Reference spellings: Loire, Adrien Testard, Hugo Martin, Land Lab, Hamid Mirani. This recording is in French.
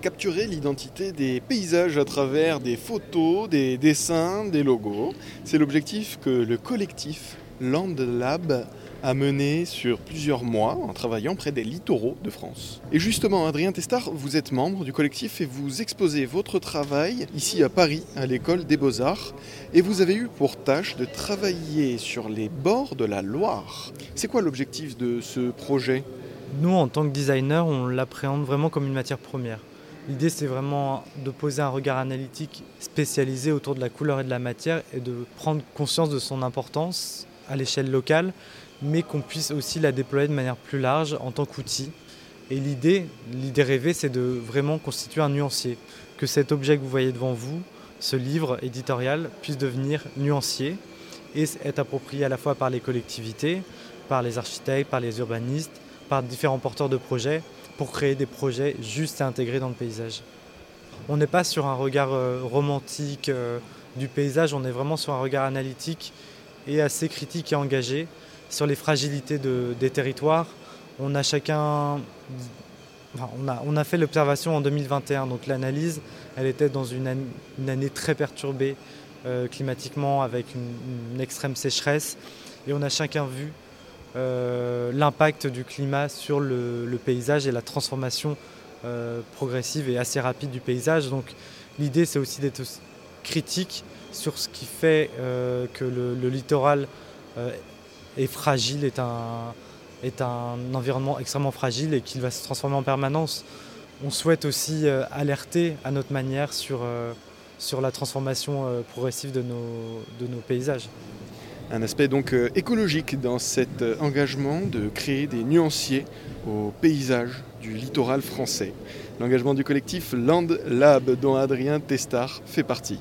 capturer l'identité des paysages à travers des photos, des dessins, des logos. C'est l'objectif que le collectif Land Lab a mené sur plusieurs mois en travaillant près des littoraux de France. Et justement, Adrien Testard, vous êtes membre du collectif et vous exposez votre travail ici à Paris, à l'école des Beaux-Arts, et vous avez eu pour tâche de travailler sur les bords de la Loire. C'est quoi l'objectif de ce projet ? Nous, en tant que designers, on l'appréhende vraiment comme une matière première. L'idée, c'est vraiment de poser un regard analytique spécialisé autour de la couleur et de la matière et de prendre conscience de son importance à l'échelle locale, mais qu'on puisse aussi la déployer de manière plus large en tant qu'outil. Et l'idée rêvée, c'est de vraiment constituer un nuancier, que cet objet que vous voyez devant vous, ce livre éditorial, puisse devenir nuancier et être approprié à la fois par les collectivités, par les architectes, par les urbanistes, par différents porteurs de projets, pour créer des projets justes et intégrés dans le paysage. On n'est pas sur un regard romantique du paysage, on est vraiment sur un regard analytique et assez critique et engagé sur les fragilités des territoires. On a fait l'observation en 2021, donc l'analyse, elle était dans une année très perturbée climatiquement, avec une extrême sécheresse, et on a chacun vu l'impact du climat sur le paysage et la transformation progressive et assez rapide du paysage. Donc l'idée, c'est aussi d'être critique sur ce qui fait que le littoral est fragile, est un environnement extrêmement fragile et qu'il va se transformer en permanence. On souhaite aussi alerter à notre manière sur la transformation progressive de nos paysages. Un aspect donc écologique dans cet engagement de créer des nuanciers au paysage du littoral français. L'engagement du collectif Land Lab dont Adrien Testard fait partie.